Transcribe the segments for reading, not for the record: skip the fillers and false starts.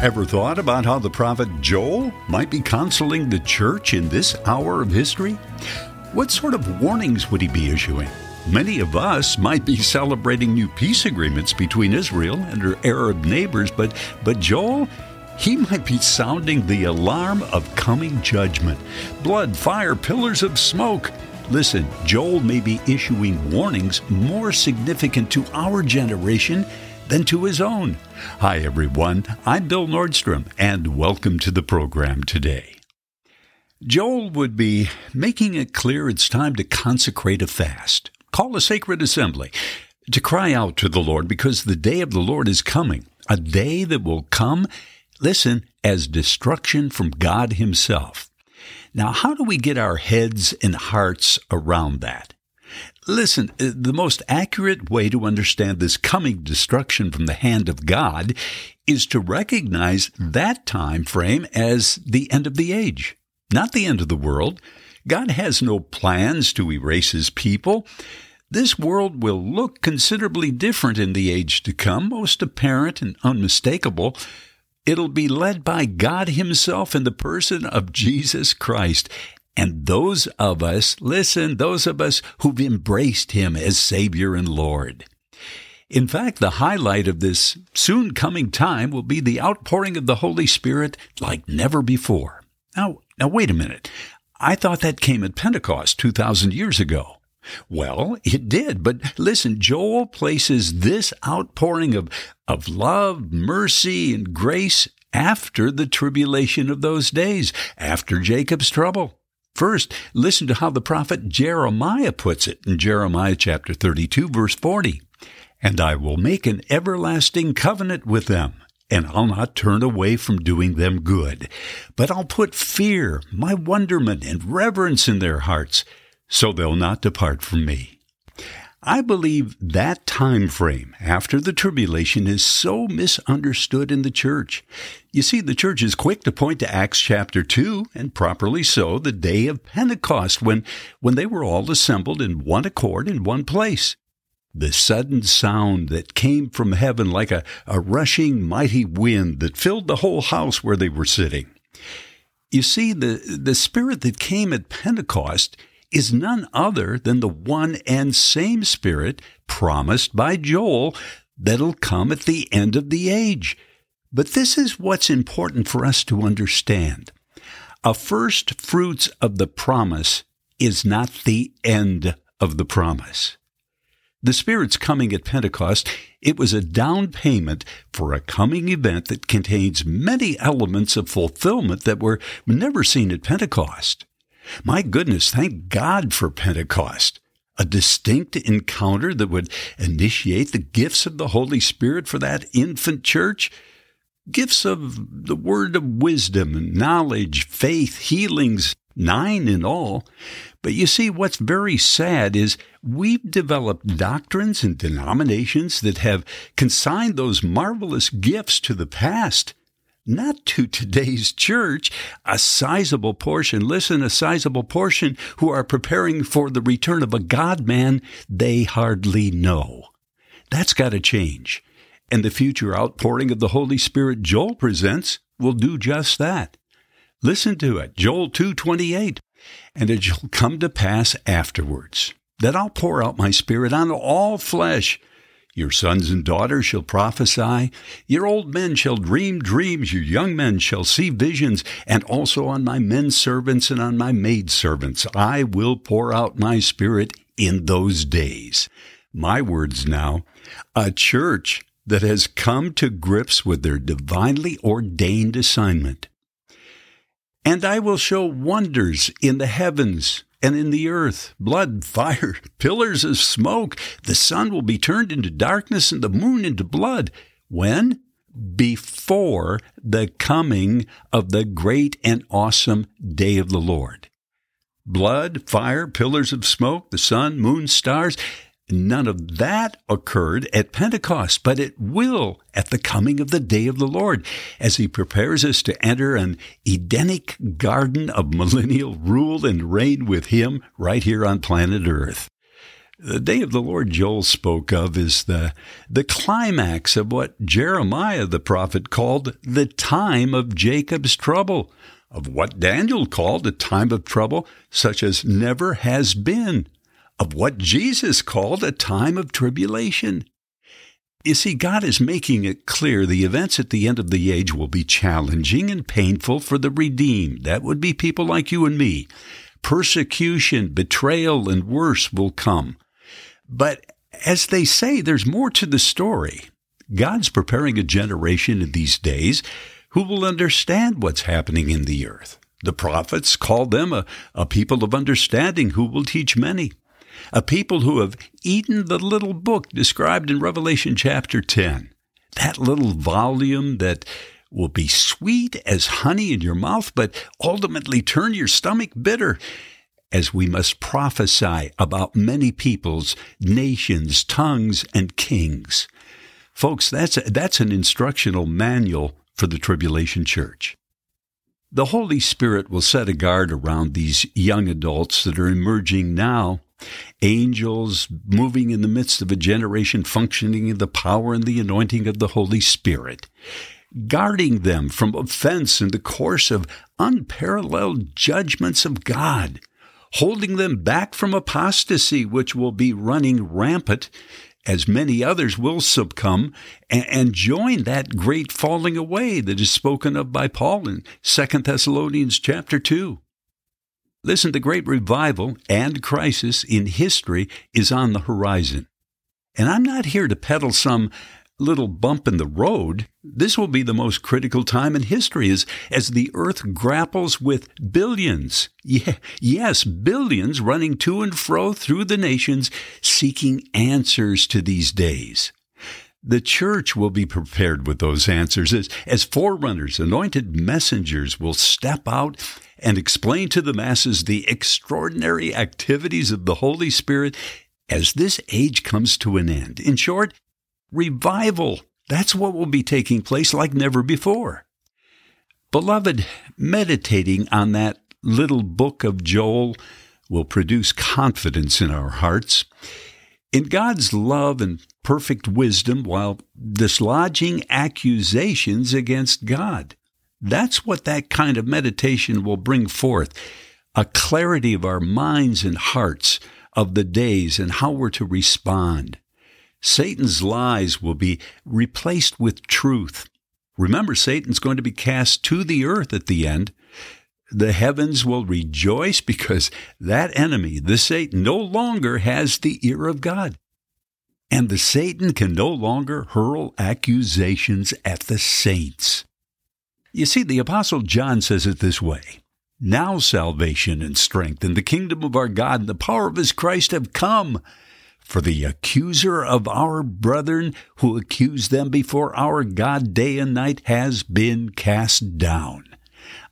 Ever thought about how the prophet Joel might be counseling the church in this hour of history? What sort of warnings would he be issuing? Many of us might be celebrating new peace agreements between Israel and her Arab neighbors, but Joel, he might be sounding the alarm of coming judgment. Blood, fire, pillars of smoke. Listen, Joel may be issuing warnings more significant to our generation than to his own. Hi, everyone. I'm Bill Nordstrom, and welcome to the program today. Joel would be making it clear it's time to consecrate a fast, call a sacred assembly, to cry out to the Lord because the day of the Lord is coming, a day that will come, listen, as destruction from God Himself. Now, how do we get our heads and hearts around that? Listen, the most accurate way to understand this coming destruction from the hand of God is to recognize that time frame as the end of the age, not the end of the world. God has no plans to erase His people. This world will look considerably different in the age to come, most apparent and unmistakable. It'll be led by God Himself in the person of Jesus Christ. And those of us, listen, those of us who've embraced Him as Savior and Lord. In fact, the highlight of this soon coming time will be the outpouring of the Holy Spirit like never before. Now wait a minute. I thought that came at Pentecost 2,000 years ago. Well, it did, but listen, Joel places this outpouring of love, mercy, and grace after the tribulation of those days, after Jacob's trouble. First, listen to how the prophet Jeremiah puts it in Jeremiah chapter 32, verse 40. "And I will make an everlasting covenant with them, and I'll not turn away from doing them good. But I'll put fear, my wonderment, and reverence in their hearts, so they'll not depart from me." I believe that time frame after the tribulation is so misunderstood in the church. You see, the church is quick to point to Acts chapter 2, and properly so, the day of Pentecost, when they were all assembled in one accord in one place. The sudden sound that came from heaven like a rushing mighty wind that filled the whole house where they were sitting. You see, the Spirit that came at Pentecost is none other than the one and same Spirit promised by Joel that'll come at the end of the age. But this is what's important for us to understand. A first fruits of the promise is not the end of the promise. The Spirit's coming at Pentecost, it was a down payment for a coming event that contains many elements of fulfillment that were never seen at Pentecost. My goodness, thank God for Pentecost, a distinct encounter that would initiate the gifts of the Holy Spirit for that infant church, gifts of the word of wisdom, knowledge, faith, healings, 9 in all. But you see, what's very sad is we've developed doctrines and denominations that have consigned those marvelous gifts to the past. Not to today's church, a sizable portion who are preparing for the return of a God-man they hardly know. That's got to change. And the future outpouring of the Holy Spirit Joel presents will do just that. Listen to it, Joel 2:28, "And it shall come to pass afterwards, that I'll pour out my Spirit on all flesh. Your sons and daughters shall prophesy, your old men shall dream dreams, your young men shall see visions, and also on my men servants and on my maid servants I will pour out my Spirit in those days." My words now, a church that has come to grips with their divinely ordained assignment. "And I will show wonders in the heavens and in the earth, blood, fire, pillars of smoke. The sun will be turned into darkness and the moon into blood." When? Before the coming of the great and awesome day of the Lord. Blood, fire, pillars of smoke, the sun, moon, stars. None of that occurred at Pentecost, but it will at the coming of the day of the Lord, as He prepares us to enter an Edenic garden of millennial rule and reign with Him right here on planet Earth. the day of the Lord Joel spoke of is the climax of what Jeremiah the prophet called the time of Jacob's trouble, of what Daniel called a time of trouble such as never has been, of what Jesus called a time of tribulation. You see, God is making it clear the events at the end of the age will be challenging and painful for the redeemed. That would be people like you and me. Persecution, betrayal, and worse will come. But as they say, there's more to the story. God's preparing a generation in these days who will understand what's happening in the earth. The prophets call them a people of understanding who will teach many, a people who have eaten the little book described in Revelation chapter 10, that little volume that will be sweet as honey in your mouth, but ultimately turn your stomach bitter, as we must prophesy about many peoples, nations, tongues, and kings. Folks, that's an instructional manual for the Tribulation Church. The Holy Spirit will set a guard around these young adults that are emerging now, angels moving in the midst of a generation functioning in the power and the anointing of the Holy Spirit, guarding them from offense in the course of unparalleled judgments of God, holding them back from apostasy, which will be running rampant, as many others will succumb and join that great falling away that is spoken of by Paul in 2 Thessalonians chapter 2. Listen, the great revival and crisis in history is on the horizon. And I'm not here to peddle some little bump in the road. This will be the most critical time in history as the earth grapples with billions, yes, billions running to and fro through the nations seeking answers to these days. The church will be prepared with those answers as forerunners, anointed messengers will step out and explain to the masses the extraordinary activities of the Holy Spirit as this age comes to an end. In short, revival. That's what will be taking place like never before. Beloved, meditating on that little book of Joel will produce confidence in our hearts in God's love and perfect wisdom while dislodging accusations against God. That's what that kind of meditation will bring forth, a clarity of our minds and hearts of the days and how we're to respond. Satan's lies will be replaced with truth. Remember, Satan's going to be cast to the earth at the end. The heavens will rejoice because that enemy, the Satan, no longer has the ear of God. And the Satan can no longer hurl accusations at the saints. You see, the Apostle John says it this way, "Now salvation and strength and the kingdom of our God and the power of his Christ have come. For the accuser of our brethren who accused them before our God day and night has been cast down."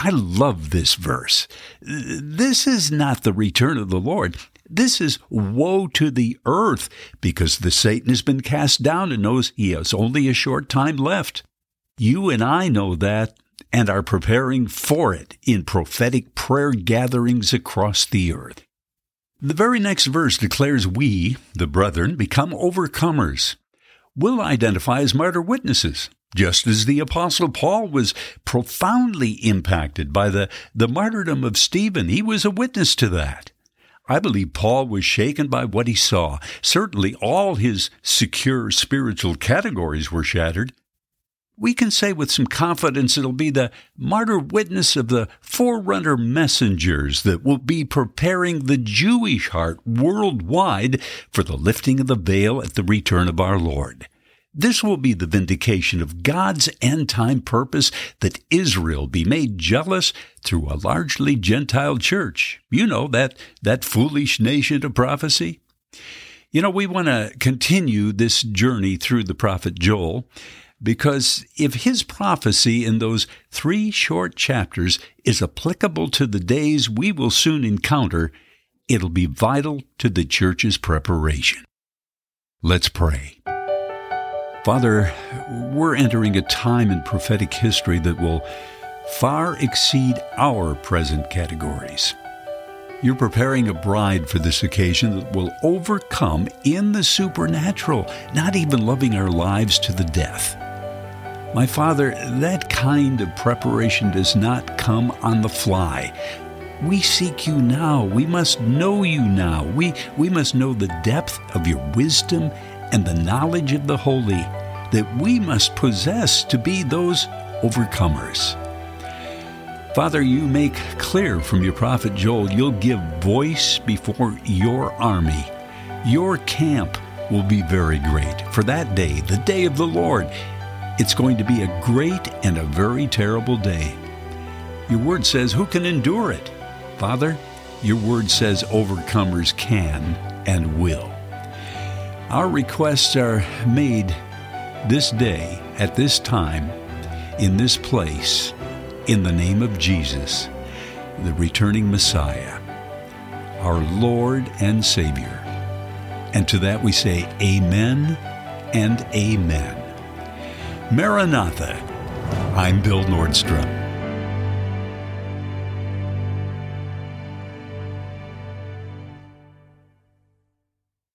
I love this verse. This is not the return of the Lord. This is woe to the earth because the Satan has been cast down and knows he has only a short time left. You and I know that and are preparing for it in prophetic prayer gatherings across the earth. The very next verse declares we, the brethren, become overcomers. We'll identify as martyr witnesses, just as the Apostle Paul was profoundly impacted by the martyrdom of Stephen. He was a witness to that. I believe Paul was shaken by what he saw. Certainly all his secure spiritual categories were shattered. We can say with some confidence it'll be the martyr witness of the forerunner messengers that will be preparing the Jewish heart worldwide for the lifting of the veil at the return of our Lord. This will be the vindication of God's end-time purpose that Israel be made jealous through a largely Gentile church. You know, that foolish nation of prophecy. You know, we want to continue this journey through the prophet Joel, because if his prophecy in those 3 short chapters is applicable to the days we will soon encounter, it'll be vital to the church's preparation. Let's pray. Father, we're entering a time in prophetic history that will far exceed our present categories. You're preparing a bride for this occasion that will overcome in the supernatural, not even loving our lives to the death. My Father, that kind of preparation does not come on the fly. We seek you now. We must know you now. We must know the depth of your wisdom and the knowledge of the holy that we must possess to be those overcomers. Father, you make clear from your prophet Joel, you'll give voice before your army. Your camp will be very great. For that day, the day of the Lord, it's going to be a great and a very terrible day. Your word says, who can endure it? Father, your word says overcomers can and will. Our requests are made this day, at this time, in this place, in the name of Jesus, the returning Messiah, our Lord and Savior. And to that we say, Amen and Amen. Maranatha. I'm Bill Nordstrom.